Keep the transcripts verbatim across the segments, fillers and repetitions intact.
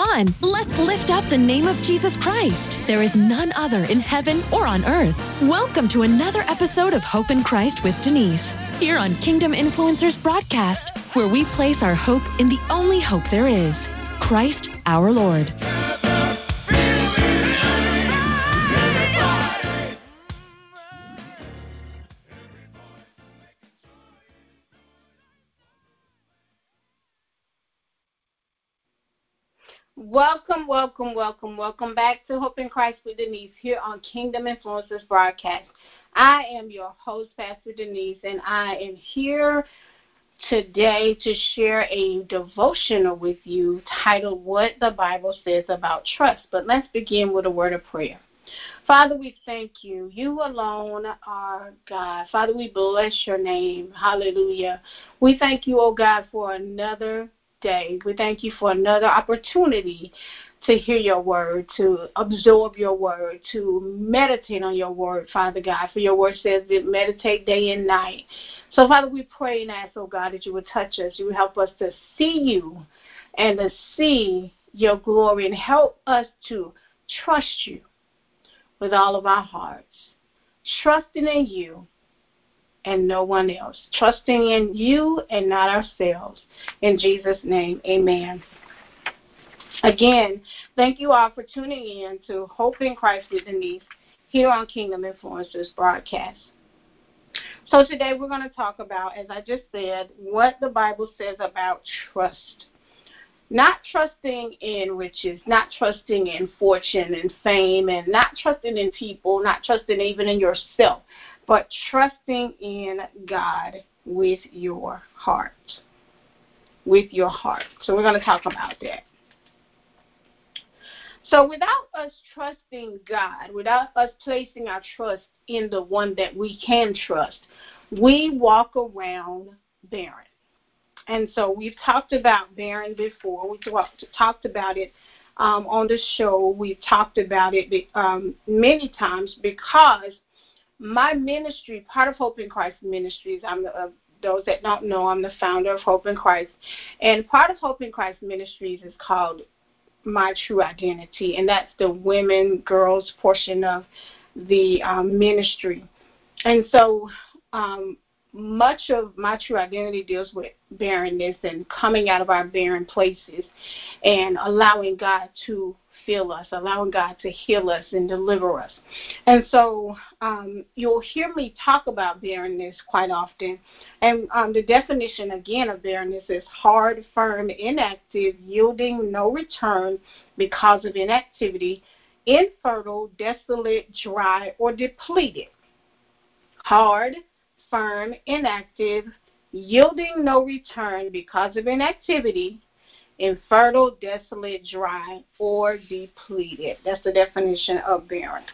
on. Let's lift up the name of Jesus Christ. There is none other in heaven or on earth. Welcome to another episode of Hope in Christ with Denise, here on Kingdom Influencers Broadcast, where we place our hope in the only hope there is, Christ our Lord. Welcome, welcome, welcome, welcome back to Hope in Christ with Denise here on Kingdom Influencers Broadcast. I am your host, Pastor Denise, and I am here today to share a devotional with you titled, What the Bible Says About Trust. But let's begin with a word of prayer. Father, we thank you. You alone are God. Father, we bless your name. Hallelujah. We thank you, oh God, for another day. We thank you for another opportunity to hear your word, to absorb your word, to meditate on your word, Father God, for your word says that meditate day and night. So, Father, we pray and ask, oh God, that you would touch us. You would help us to see you and to see your glory, and help us to trust you with all of our hearts, trusting in you and no one else, trusting in you and not ourselves. In Jesus' name, amen. Again, thank you all for tuning in to Hope in Christ with Denise here on Kingdom Influencers Broadcast. So today we're going to talk about, as I just said, what the Bible says about trust. Not trusting in riches, not trusting in fortune and fame, and not trusting in people, not trusting even in yourself, but trusting in God with your heart, with your heart. So we're going to talk about that. So without us trusting God, without us placing our trust in the one that we can trust, we walk around barren. And so we've talked about barren before. We talked about it um, on the show. We've talked about it um, many times, because my ministry, part of Hope in Christ Ministries, I'm the, uh, those that don't know, I'm the founder of Hope in Christ, and part of Hope in Christ Ministries is called My True Identity, and that's the women, girls portion of the um, ministry. And so um, much of My True Identity deals with barrenness and coming out of our barren places and allowing God to fill us, allowing God to heal us and deliver us. And so um, you'll hear me talk about barrenness quite often. And um, the definition, again, of barrenness is hard, firm, inactive, yielding no return because of inactivity, infertile, desolate, dry, or depleted. Hard, firm, inactive, yielding no return because of inactivity, infertile, desolate, dry, or depleted. That's the definition of barren.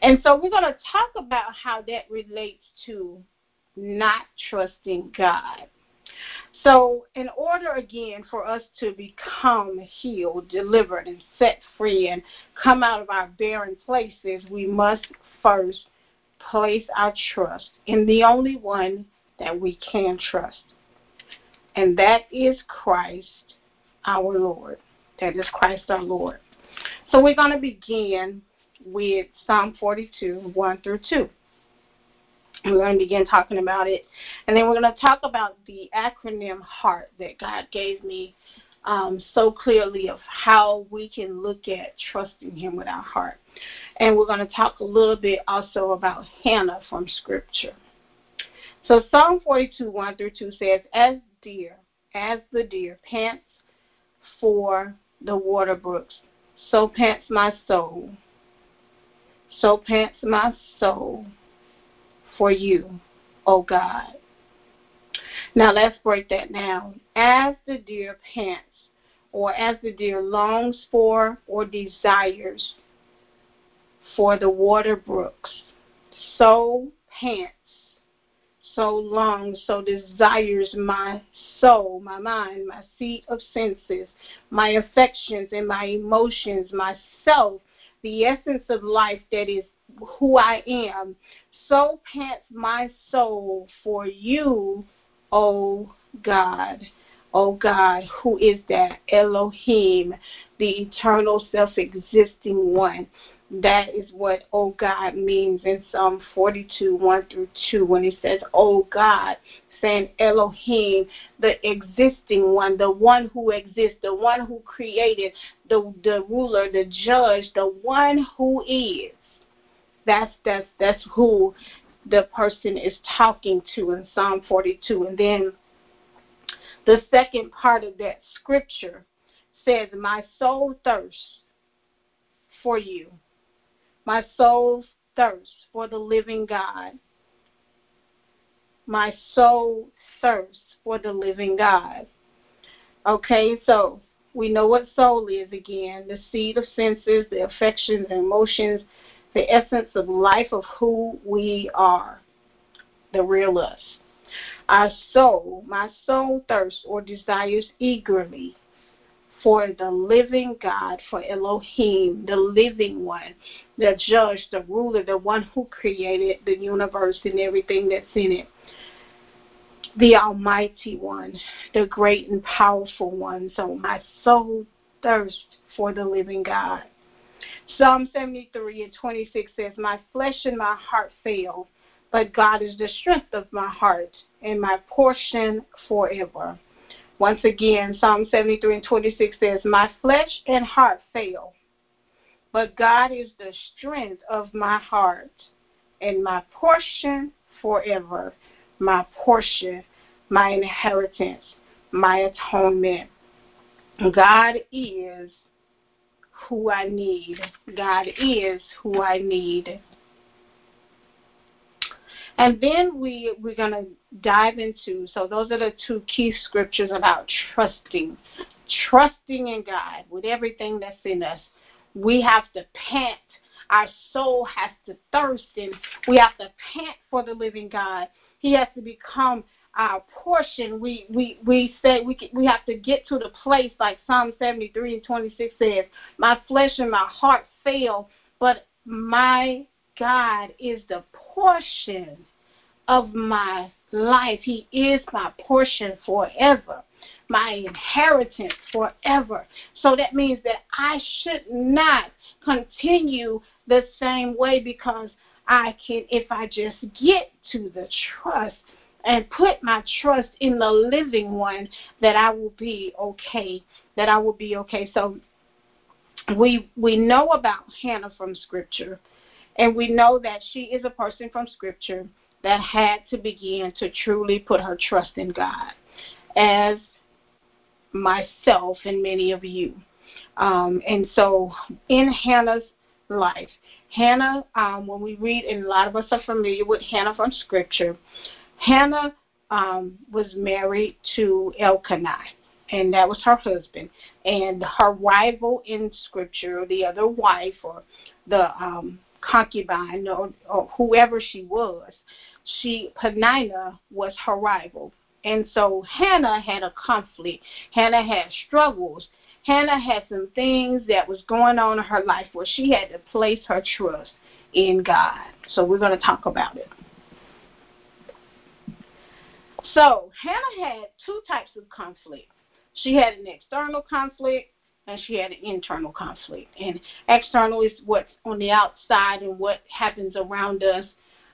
And so we're going to talk about how that relates to not trusting God. So in order, again, for us to become healed, delivered, and set free and come out of our barren places, we must first place our trust in the only one that we can trust. And that is Christ our Lord. That is Christ our Lord. So we're going to begin with Psalm forty-two, one through two. We're going to begin talking about it. And then we're going to talk about the acronym HEART that God gave me um, so clearly, of how we can look at trusting him with our heart. And we're going to talk a little bit also about Hannah from Scripture. So Psalm forty-two, one through two says, As Deer, as the deer pants for the water brooks, so pants my soul, so pants my soul for you, O God. Now let's break that down. As the deer pants, or as the deer longs for or desires for the water brooks, so pants, so long, so desires my soul, my mind, my seat of senses, my affections and my emotions, myself, the essence of life that is who I am. So pants my soul for you, O God. O God, who is that Elohim, the eternal self-existing one. That is what O God means in Psalm forty-two, one through two, when it says, O God, saying Elohim, the existing one, the one who exists, the one who created, the the ruler, the judge, the one who is. That's, that's, that's who the person is talking to in Psalm forty-two. And then the second part of that scripture says, my soul thirsts for you. My soul thirsts for the living God. My soul thirsts for the living God. Okay, so we know what soul is again, the seat of senses, the affections and emotions, the essence of life of who we are, the real us. Our soul, my soul thirsts or desires eagerly for the living God, for Elohim, the living one, the judge, the ruler, the one who created the universe and everything that's in it, the Almighty One, the great and powerful one. So my soul thirsts for the living God. Psalm seventy-three and twenty-six says, my flesh and my heart fail, but God is the strength of my heart and my portion forever. Once again, Psalm seventy-three and twenty-six says, my flesh and heart fail, but God is the strength of my heart and my portion forever, my portion, my inheritance, my atonement. God is who I need. God is who I need. And then we, we're going to dive into, so those are the two key scriptures about trusting. Trusting in God with everything that's in us. We have to pant. Our soul has to thirst, and we have to pant for the living God. He has to become our portion. We we we say we can, we have to get to the place like Psalm seventy-three and twenty-six says, my flesh and my heart fail, but my God is the portion of my life. He is my portion forever, my inheritance forever. So that means that I should not continue the same way, because I can, if I just get to the trust and put my trust in the living one, that I will be okay, that I will be okay. So we we know about Hannah from Scripture, and we know that she is a person from Scripture that had to begin to truly put her trust in God, as myself and many of you. Um, and so in Hannah's life, Hannah, um, when we read, and a lot of us are familiar with Hannah from Scripture, Hannah um, was married to Elkanah, and that was her husband. And her rival in Scripture, the other wife or the um, concubine or, or whoever she was, she Peninnah was her rival. And so Hannah had a conflict. Hannah had struggles. Hannah had some things that was going on in her life where she had to place her trust in God. So we're going to talk about it. So Hannah had two types of conflict. She had an external conflict and she had an internal conflict. And external is what's on the outside and what happens around us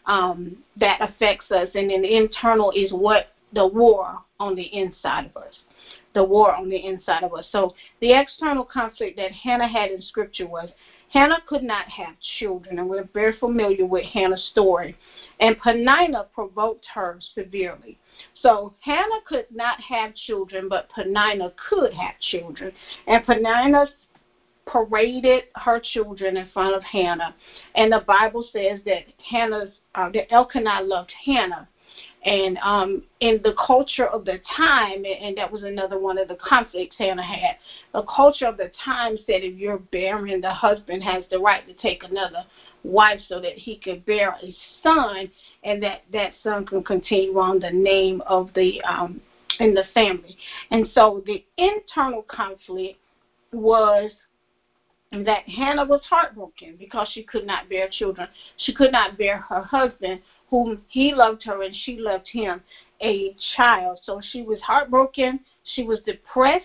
um, that affects us. And then the internal is what the war on the inside of us, the war on the inside of us. So the external conflict that Hannah had in Scripture was Hannah could not have children, and we're very familiar with Hannah's story. And Peninnah provoked her severely. So Hannah could not have children, but Peninnah could have children. And Peninnah paraded her children in front of Hannah. And the Bible says that Hannah's, uh, that Elkanah loved Hannah. And um, in the culture of the time, and that was another one of the conflicts Hannah had, the culture of the time said if you're barren, the husband has the right to take another wife so that he could bear a son, and that, that son can continue on the name of the um, in the family. And so the internal conflict was that Hannah was heartbroken because she could not bear children. She could not bear her husband, whom he loved her and she loved him, a child. So she was heartbroken. She was depressed.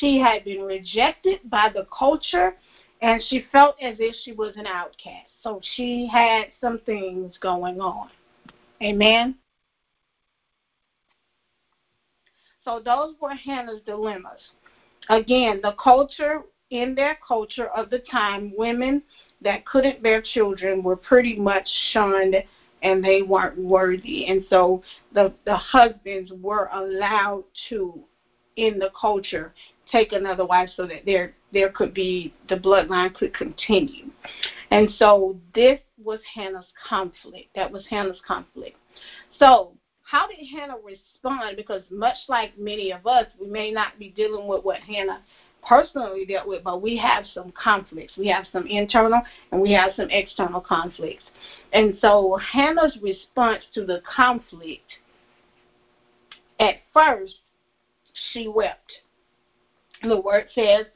She had been rejected by the culture, and she felt as if she was an outcast. So she had some things going on. Amen? So those were Hannah's dilemmas. Again, the culture, in their culture of the time, women that couldn't bear children were pretty much shunned and they weren't worthy. And so the, the husbands were allowed to, in the culture, take another wife so that there there could be, the bloodline could continue. And so this was Hannah's conflict. That was Hannah's conflict. So how did Hannah respond? Because much like many of us, we may not be dealing with what Hannah personally dealt with, but we have some conflicts. We have some internal and we have some external conflicts. And so Hannah's response to the conflict, at first, she wept. The word says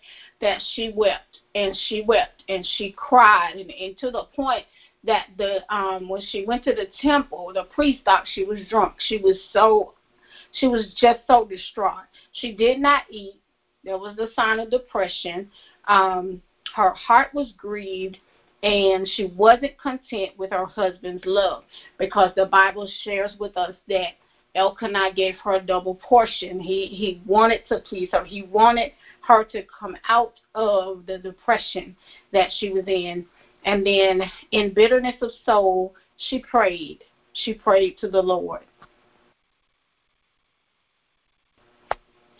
that she wept and she wept and she cried, and, and to the point that the um, when she went to the temple, the priest thought she was drunk. She was so, she was just so distraught. She did not eat. There was the sign of depression. Um, her heart was grieved, and she wasn't content with her husband's love, because the Bible shares with us that Elkanah gave her a double portion. He he wanted to please her. He wanted her to come out of the depression that she was in. And then in bitterness of soul, she prayed. She prayed to the Lord.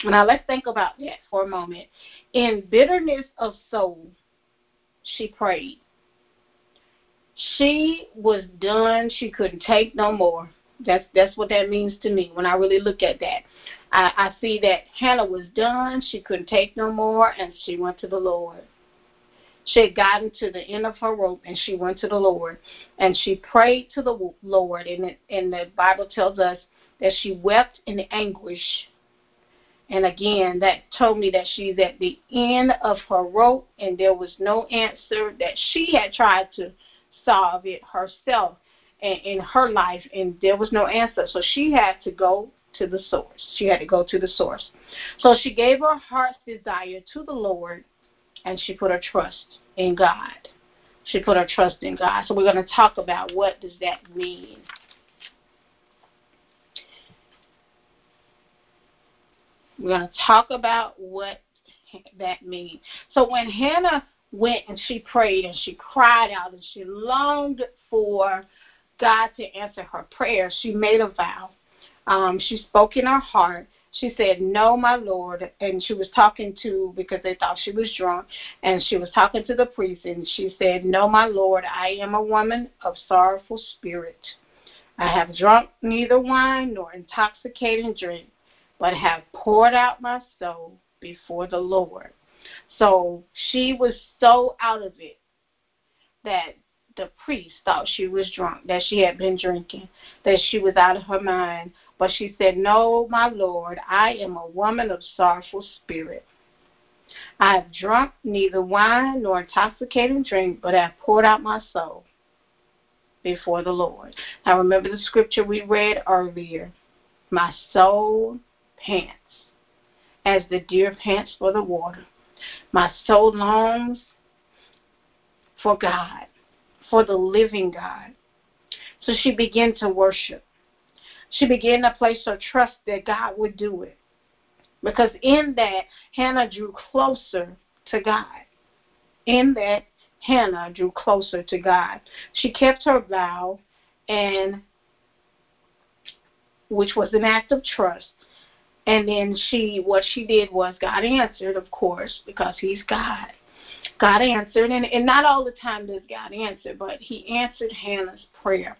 Now let's think about that for a moment. In bitterness of soul, she prayed. She was done. She couldn't take no more. That's that's what that means to me when I really look at that. I, I see that Hannah was done. She couldn't take no more, and she went to the Lord. She had gotten to the end of her rope, and she went to the Lord, and she prayed to the Lord. And, it, and the Bible tells us that she wept in anguish. And again, that told me that she's at the end of her rope, and there was no answer, that she had tried to solve it herself in her life, and there was no answer. So she had to go to the source. She had to go to the source. So she gave her heart's desire to the Lord, and she put her trust in God. She put her trust in God. So we're going to talk about what does that mean. We're going to talk about what that means. So when Hannah went and she prayed and she cried out and she longed for God to answer her prayer, she made a vow. Um, she spoke in her heart. She said, "No, my Lord." And she was talking to, because they thought she was drunk, and she was talking to the priest, and she said, "No, my Lord, I am a woman of sorrowful spirit. I have drunk neither wine nor intoxicating drink, but have poured out my soul before the Lord." So she was so out of it that the priest thought she was drunk, that she had been drinking, that she was out of her mind. But she said, "No, my Lord, I am a woman of sorrowful spirit. I have drunk neither wine nor intoxicating drink, but I have poured out my soul before the Lord." Now remember the scripture we read earlier. My soul pants as the deer pants for the water. My soul longs for God, for the living God. So she began to worship. She began to place her trust that God would do it, because in that, Hannah drew closer to God. In that, Hannah drew closer to God. She kept her vow, and which was an act of trust. And then she, what she did was, God answered, of course, because he's God. God answered, and, and not all the time does God answer, but he answered Hannah's prayer.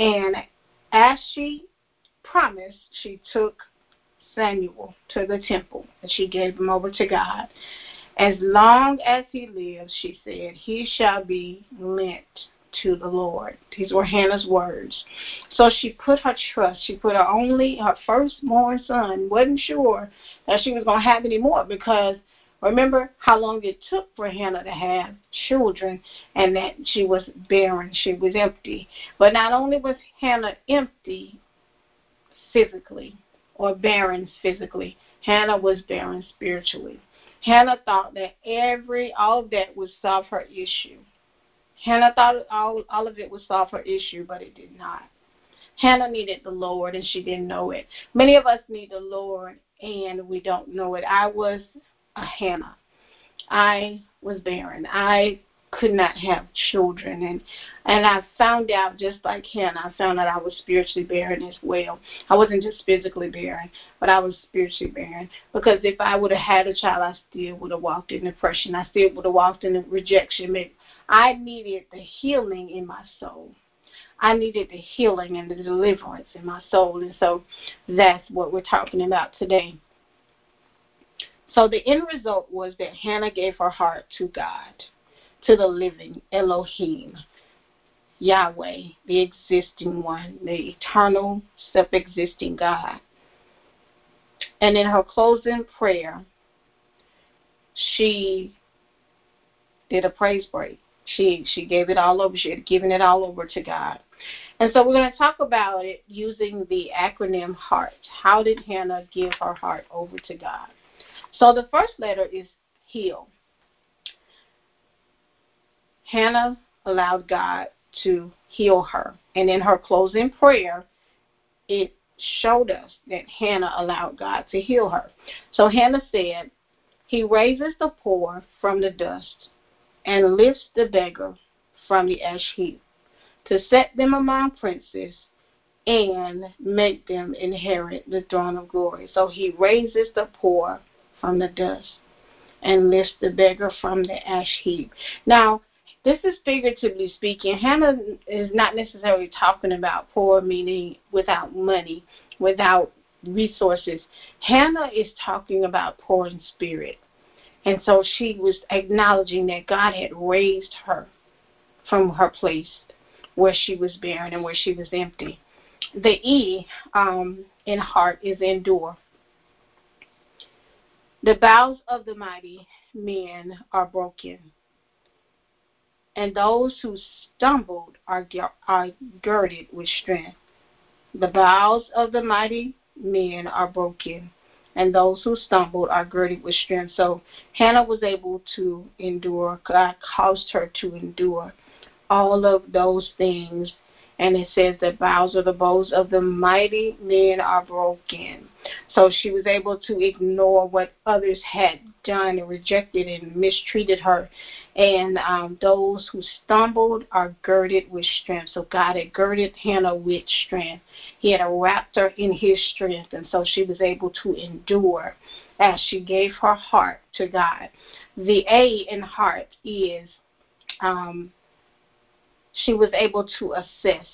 And as she promised, she took Samuel to the temple, and she gave him over to God. "As long as he lives," she said, "he shall be lent to the Lord." These were Hannah's words. So she put her trust. She put her only, her firstborn son, wasn't sure that she was going to have any more, because Remember how long it took for Hannah to have children and that she was barren, she was empty. But not only was Hannah empty physically or barren physically, Hannah was barren spiritually. Hannah thought that every, all of that would solve her issue. Hannah thought all, all of it would solve her issue, but it did not. Hannah needed the Lord, and she didn't know it. Many of us need the Lord, and we don't know it. I was a Hannah. I was barren. I could not have children. And, and I found out, just like Hannah, I found out I was spiritually barren as well. I wasn't just physically barren, but I was spiritually barren. Because if I would have had a child, I still would have walked in depression. I still would have walked in rejection. I needed the healing in my soul. I needed the healing and the deliverance in my soul. And so that's what we're talking about today. So the end result was that Hannah gave her heart to God, to the living Elohim, Yahweh, the existing one, the eternal, self-existing God. And in her closing prayer, she did a praise break. She she gave it all over. She had given it all over to God. And so we're going to talk about it using the acronym HEART. How did Hannah give her heart over to God? So the first letter is heal. Hannah allowed God to heal her. And in her closing prayer, it showed us that Hannah allowed God to heal her. So Hannah said, "He raises the poor from the dust and lifts the beggar from the ash heap, to set them among princes and make them inherit the throne of glory." So he raises the poor from the dust and lifts the beggar from the ash heap. Now, this is figuratively speaking. Hannah is not necessarily talking about poor, meaning without money, without resources. Hannah is talking about poor in spirit. And so she was acknowledging that God had raised her from her place where she was barren and where she was empty. The E um, in heart is endure. The bows of the mighty men are broken, and those who stumbled are, are girded with strength. The bows of the mighty men are broken, and those who stumbled are girded with strength. So Hannah was able to endure. God caused her to endure all of those things. And it says that bows or the bows of the mighty men are broken. So she was able to ignore what others had done and rejected and mistreated her. And um, those who stumbled are girded with strength. So God had girded Hannah with strength. He had wrapped her in his strength. And so she was able to endure as she gave her heart to God. The A in heart is um, she was able to assess.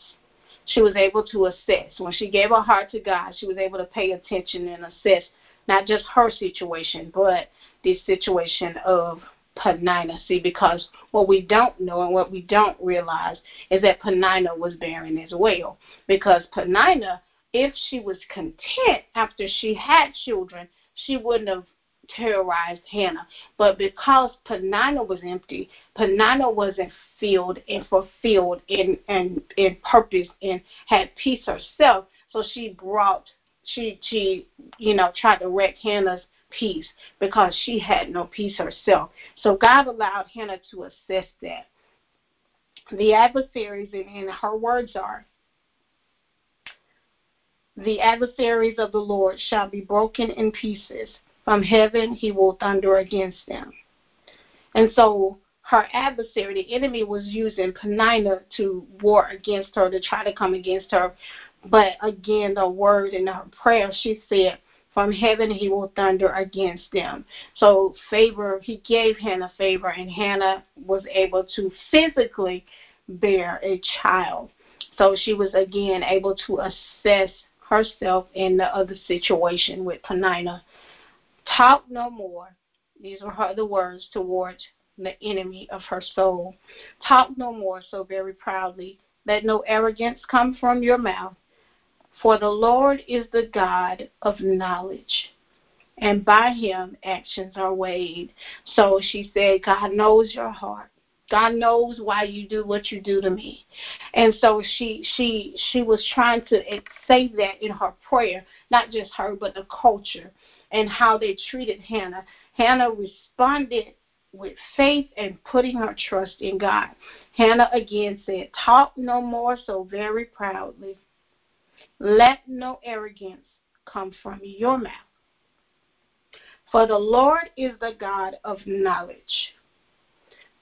She was able to assess. When she gave her heart to God, she was able to pay attention and assess not just her situation, but the situation of Peninnah. See, because what we don't know and what we don't realize is that Peninnah was barren as well. Because Peninnah, if she was content after she had children, she wouldn't have terrorized Hannah. But because Peninnah was empty, Peninnah wasn't filled and fulfilled in and in purpose and had peace herself. So she brought she she you know tried to wreck Hannah's peace because she had no peace herself. So God allowed Hannah to assess that. The adversaries and, and her words are, "The adversaries of the Lord shall be broken in pieces. From heaven he will thunder against them." And so her adversary, the enemy, was using Peninnah to war against her, to try to come against her. But again, the word in her prayer, she said, "From heaven he will thunder against them." So favor, he gave Hannah favor, and Hannah was able to physically bear a child. So she was again able to assess herself in the other situation with Peninnah. "Talk no more." These were her the words towards the enemy of her soul. "Talk no more so very proudly. Let no arrogance come from your mouth. For the Lord is the God of knowledge, and by him actions are weighed. So she said, God knows your heart. God knows why you do what you do to me. And so she she she was trying to say that in her prayer, not just her, but the culture and how they treated Hannah. Hannah responded with faith and putting her trust in God. Hannah again said, talk no more so very proudly. Let no arrogance come from your mouth. For the Lord is the God of knowledge,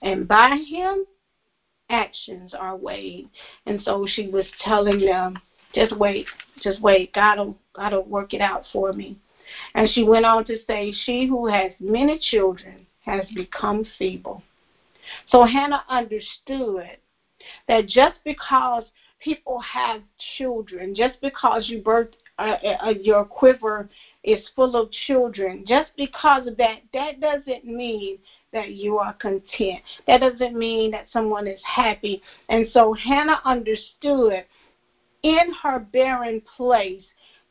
and by him actions are weighed. And so she was telling them, just wait, just wait. God'll, God'll work it out for me. And she went on to say, she who has many children has become feeble. So Hannah understood that just because people have children, just because you birth, uh, uh, your quiver is full of children, just because of that, that doesn't mean that you are content. That doesn't mean that someone is happy. And so Hannah understood in her barren place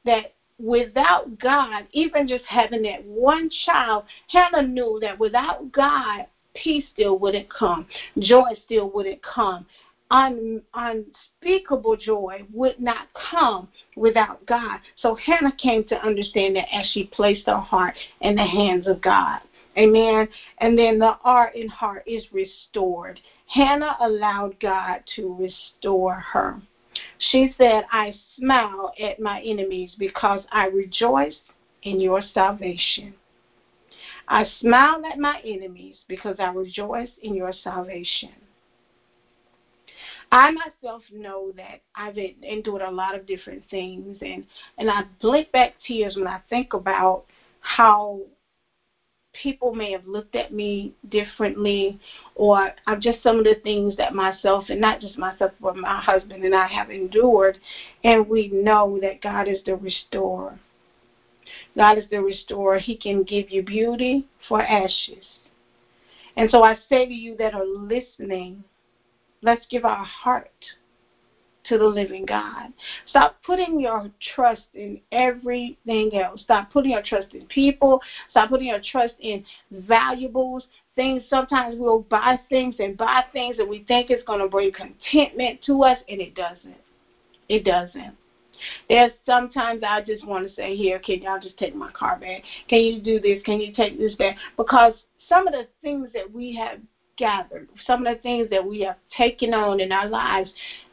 that without God, even just having that one child, Hannah knew that without God, peace still wouldn't come. Joy still wouldn't come. Un- unspeakable joy would not come without God. So Hannah came to understand that as she placed her heart in the hands of God. Amen. And then the R in heart is restored. Hannah allowed God to restore her. She said, I smile at my enemies because I rejoice in your salvation. I smile at my enemies because I rejoice in your salvation. I myself know that I've endured a lot of different things, and, and I blink back tears when I think about how people may have looked at me differently, or I'm just some of the things that myself, and not just myself, but my husband and I have endured. And we know that God is the restorer. God is the restorer. He can give you beauty for ashes. And so I say to you that are listening, let's give our heart to the living God. Stop putting your trust in everything else. Stop putting your trust in people. Stop putting your trust in valuables, things. Sometimes we'll buy things and buy things that we think is going to bring contentment to us, and it doesn't. It doesn't. There's sometimes I just want to say, here, can y'all just take my car back? Can you do this? Can you take this back? Because some of the things that we have gathered, some of the things that we have taken on in our lives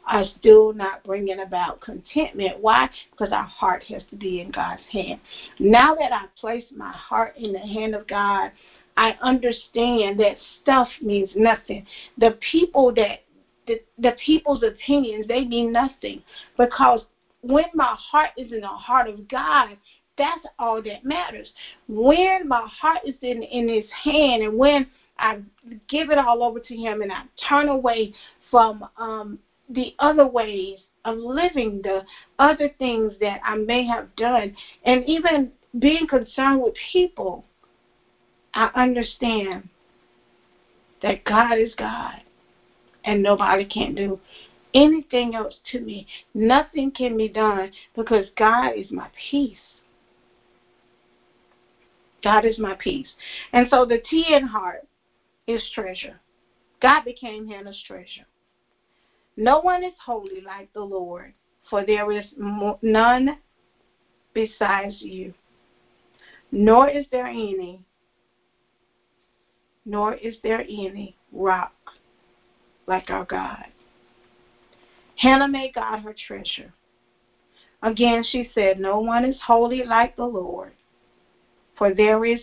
are still not bringing about contentment. Why? Because our heart has to be in God's hand. Now that I place my heart in the hand of God, I understand that stuff means nothing. The people that, the, the people's opinions, they mean nothing, because when my heart is in the heart of God, that's all that matters. When my heart is in, in his hand, and when I give it all over to him and I turn away from um, the other ways of living, the other things that I may have done, and even being concerned with people, I understand that God is God and nobody can do anything else to me. Nothing can be done because God is my peace. God is my peace. And so the T in heart is treasure. God became Hannah's treasure. No one is holy like the Lord, for there is none besides you, nor is there any, nor is there any rock like our God. Hannah made God her treasure. Again, she said, no one is holy like the Lord, for there is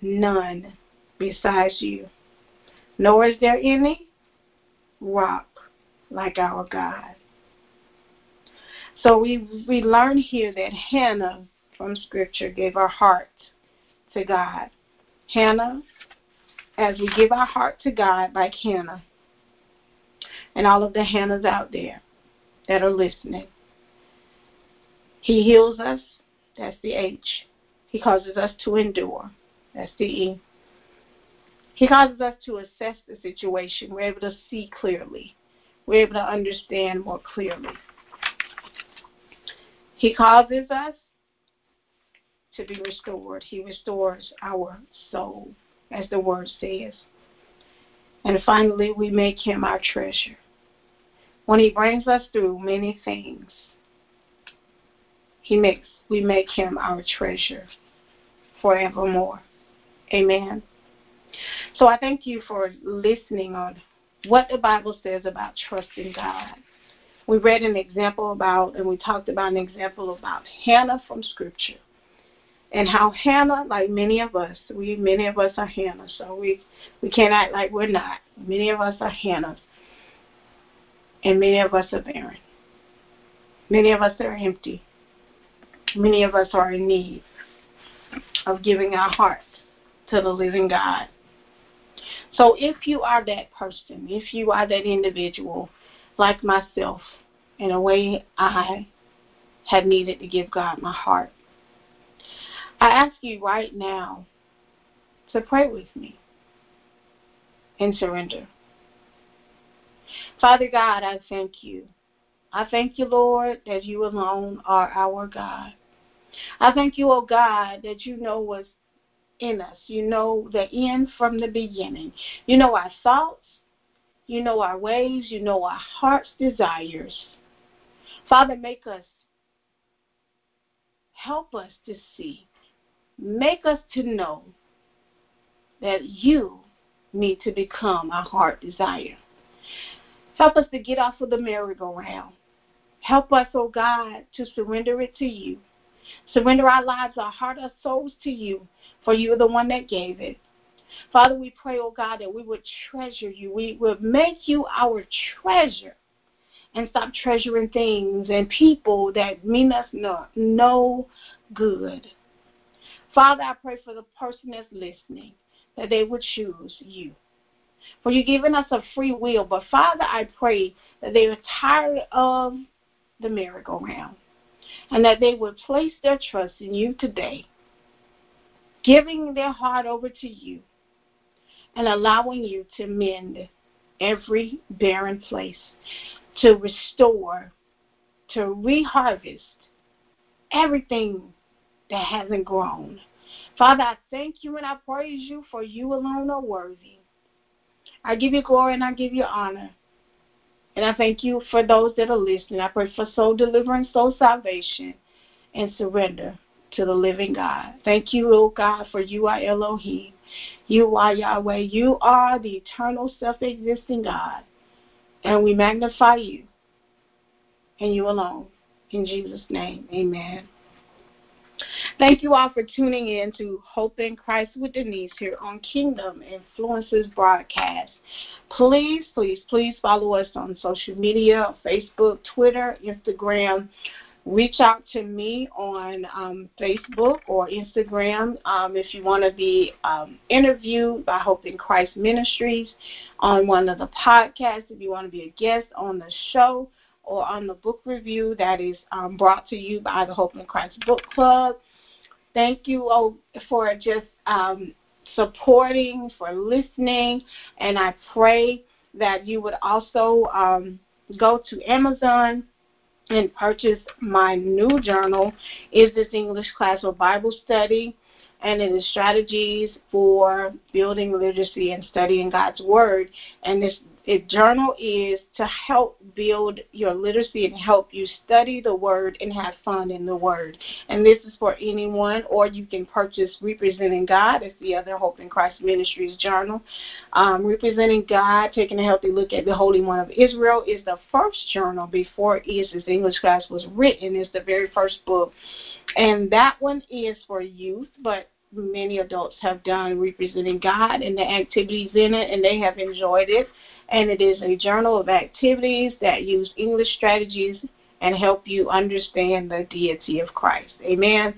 none besides you, nor is there any rock like our God. So we we learn here that Hannah, from Scripture, gave her heart to God. Hannah, as we give our heart to God, like Hannah, and all of the Hannahs out there that are listening, He heals us, that's the H. He causes us to endure, that's the E. He causes us to assess the situation. We're able to see clearly. We're able to understand more clearly. He causes us to be restored. He restores our soul, as the word says. And finally, we make him our treasure. When he brings us through many things, he makes, we make him our treasure forevermore. Amen. So I thank you for listening on what the Bible says about trusting God. We read an example about, and we talked about an example about Hannah from Scripture, and how Hannah, like many of us, we many of us are Hannah, so we we can't act like we're not. Many of us are Hannahs, and many of us are barren. Many of us are empty. Many of us are in need of giving our hearts to the living God. So if you are that person, if you are that individual, like myself, in a way I have needed to give God my heart, I ask you right now to pray with me and surrender. Father God, I thank you. I thank you, Lord, that you alone are our God. I thank you, O God, that you know what's in us. You know the end from the beginning. You know our thoughts. You know our ways. You know our heart's desires. Father, make us, help us to see. Make us to know that you need to become our heart desire. Help us to get off of the merry-go-round. Help us, oh God, to surrender it to you. Surrender our lives, our heart, our souls to you, for you are the one that gave it. Father, we pray, oh God, that we would treasure you. We would make you our treasure and stop treasuring things and people that mean us no, no good. Father, I pray for the person that's listening, that they would choose you. For you've given us a free will, but Father, I pray that they are tired of the merry-go-round, and that they would place their trust in you today, giving their heart over to you and allowing you to mend every barren place, to restore, to reharvest everything that hasn't grown. Father, I thank you and I praise you, for you alone are worthy. I give you glory and I give you honor. And I thank you for those that are listening. I pray for soul deliverance, soul salvation, and surrender to the living God. Thank you, O God, for you are Elohim. You are Yahweh. You are the eternal, self-existing God. And we magnify you and you alone. In Jesus' name, amen. Thank you all for tuning in to Hope in Christ with Denise here on Kingdom Influencers Broadcast. Please, please, please follow us on social media, Facebook, Twitter, Instagram. Reach out to me on um, Facebook or Instagram um, if you want to be um, interviewed by Hope in Christ Ministries on one of the podcasts, if you want to be a guest on the show, or on the book review that is um, brought to you by the Hope in Christ Book Club. Thank you all for just um, supporting, for listening, and I pray that you would also um, go to Amazon and purchase my new journal, Is This English Class or Bible Study? And it is strategies for building literacy and studying God's Word. And this it journal is to help build your literacy and help you study the Word and have fun in the Word. And this is for anyone, or you can purchase Representing God. It's the other Hope in Christ Ministries journal. Um, Representing God, Taking a Healthy Look at the Holy One of Israel, is the first journal before Is This English Class was written. It's the very first book. And that one is for youth, but many adults have done Representing God and the activities in it, and they have enjoyed it. And it is a journal of activities that use English strategies and help you understand the deity of Christ. Amen.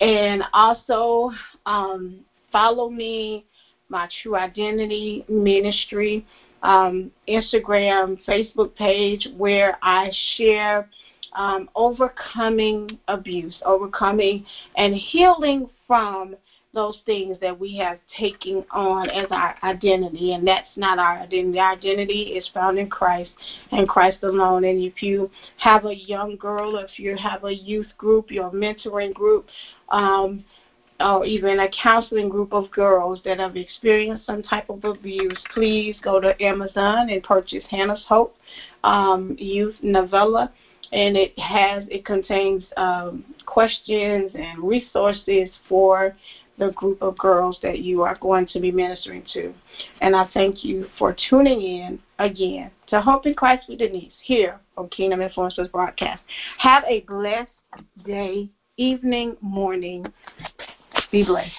And also um, follow me, My True Identity Ministry, um, Instagram, Facebook page, where I share Um, overcoming abuse, overcoming and healing from those things that we have taken on as our identity, and that's not our identity. Our identity is found in Christ and Christ alone. And if you have a young girl, if you have a youth group, your mentoring group, um, or even a counseling group of girls that have experienced some type of abuse, please go to Amazon and purchase Hannah's Hope um, Youth Novella. And it has, it contains um, questions and resources for the group of girls that you are going to be ministering to. And I thank you for tuning in again to Hope in Christ with Denise here on Kingdom Influencers Broadcast. Have a blessed day, evening, morning. Be blessed.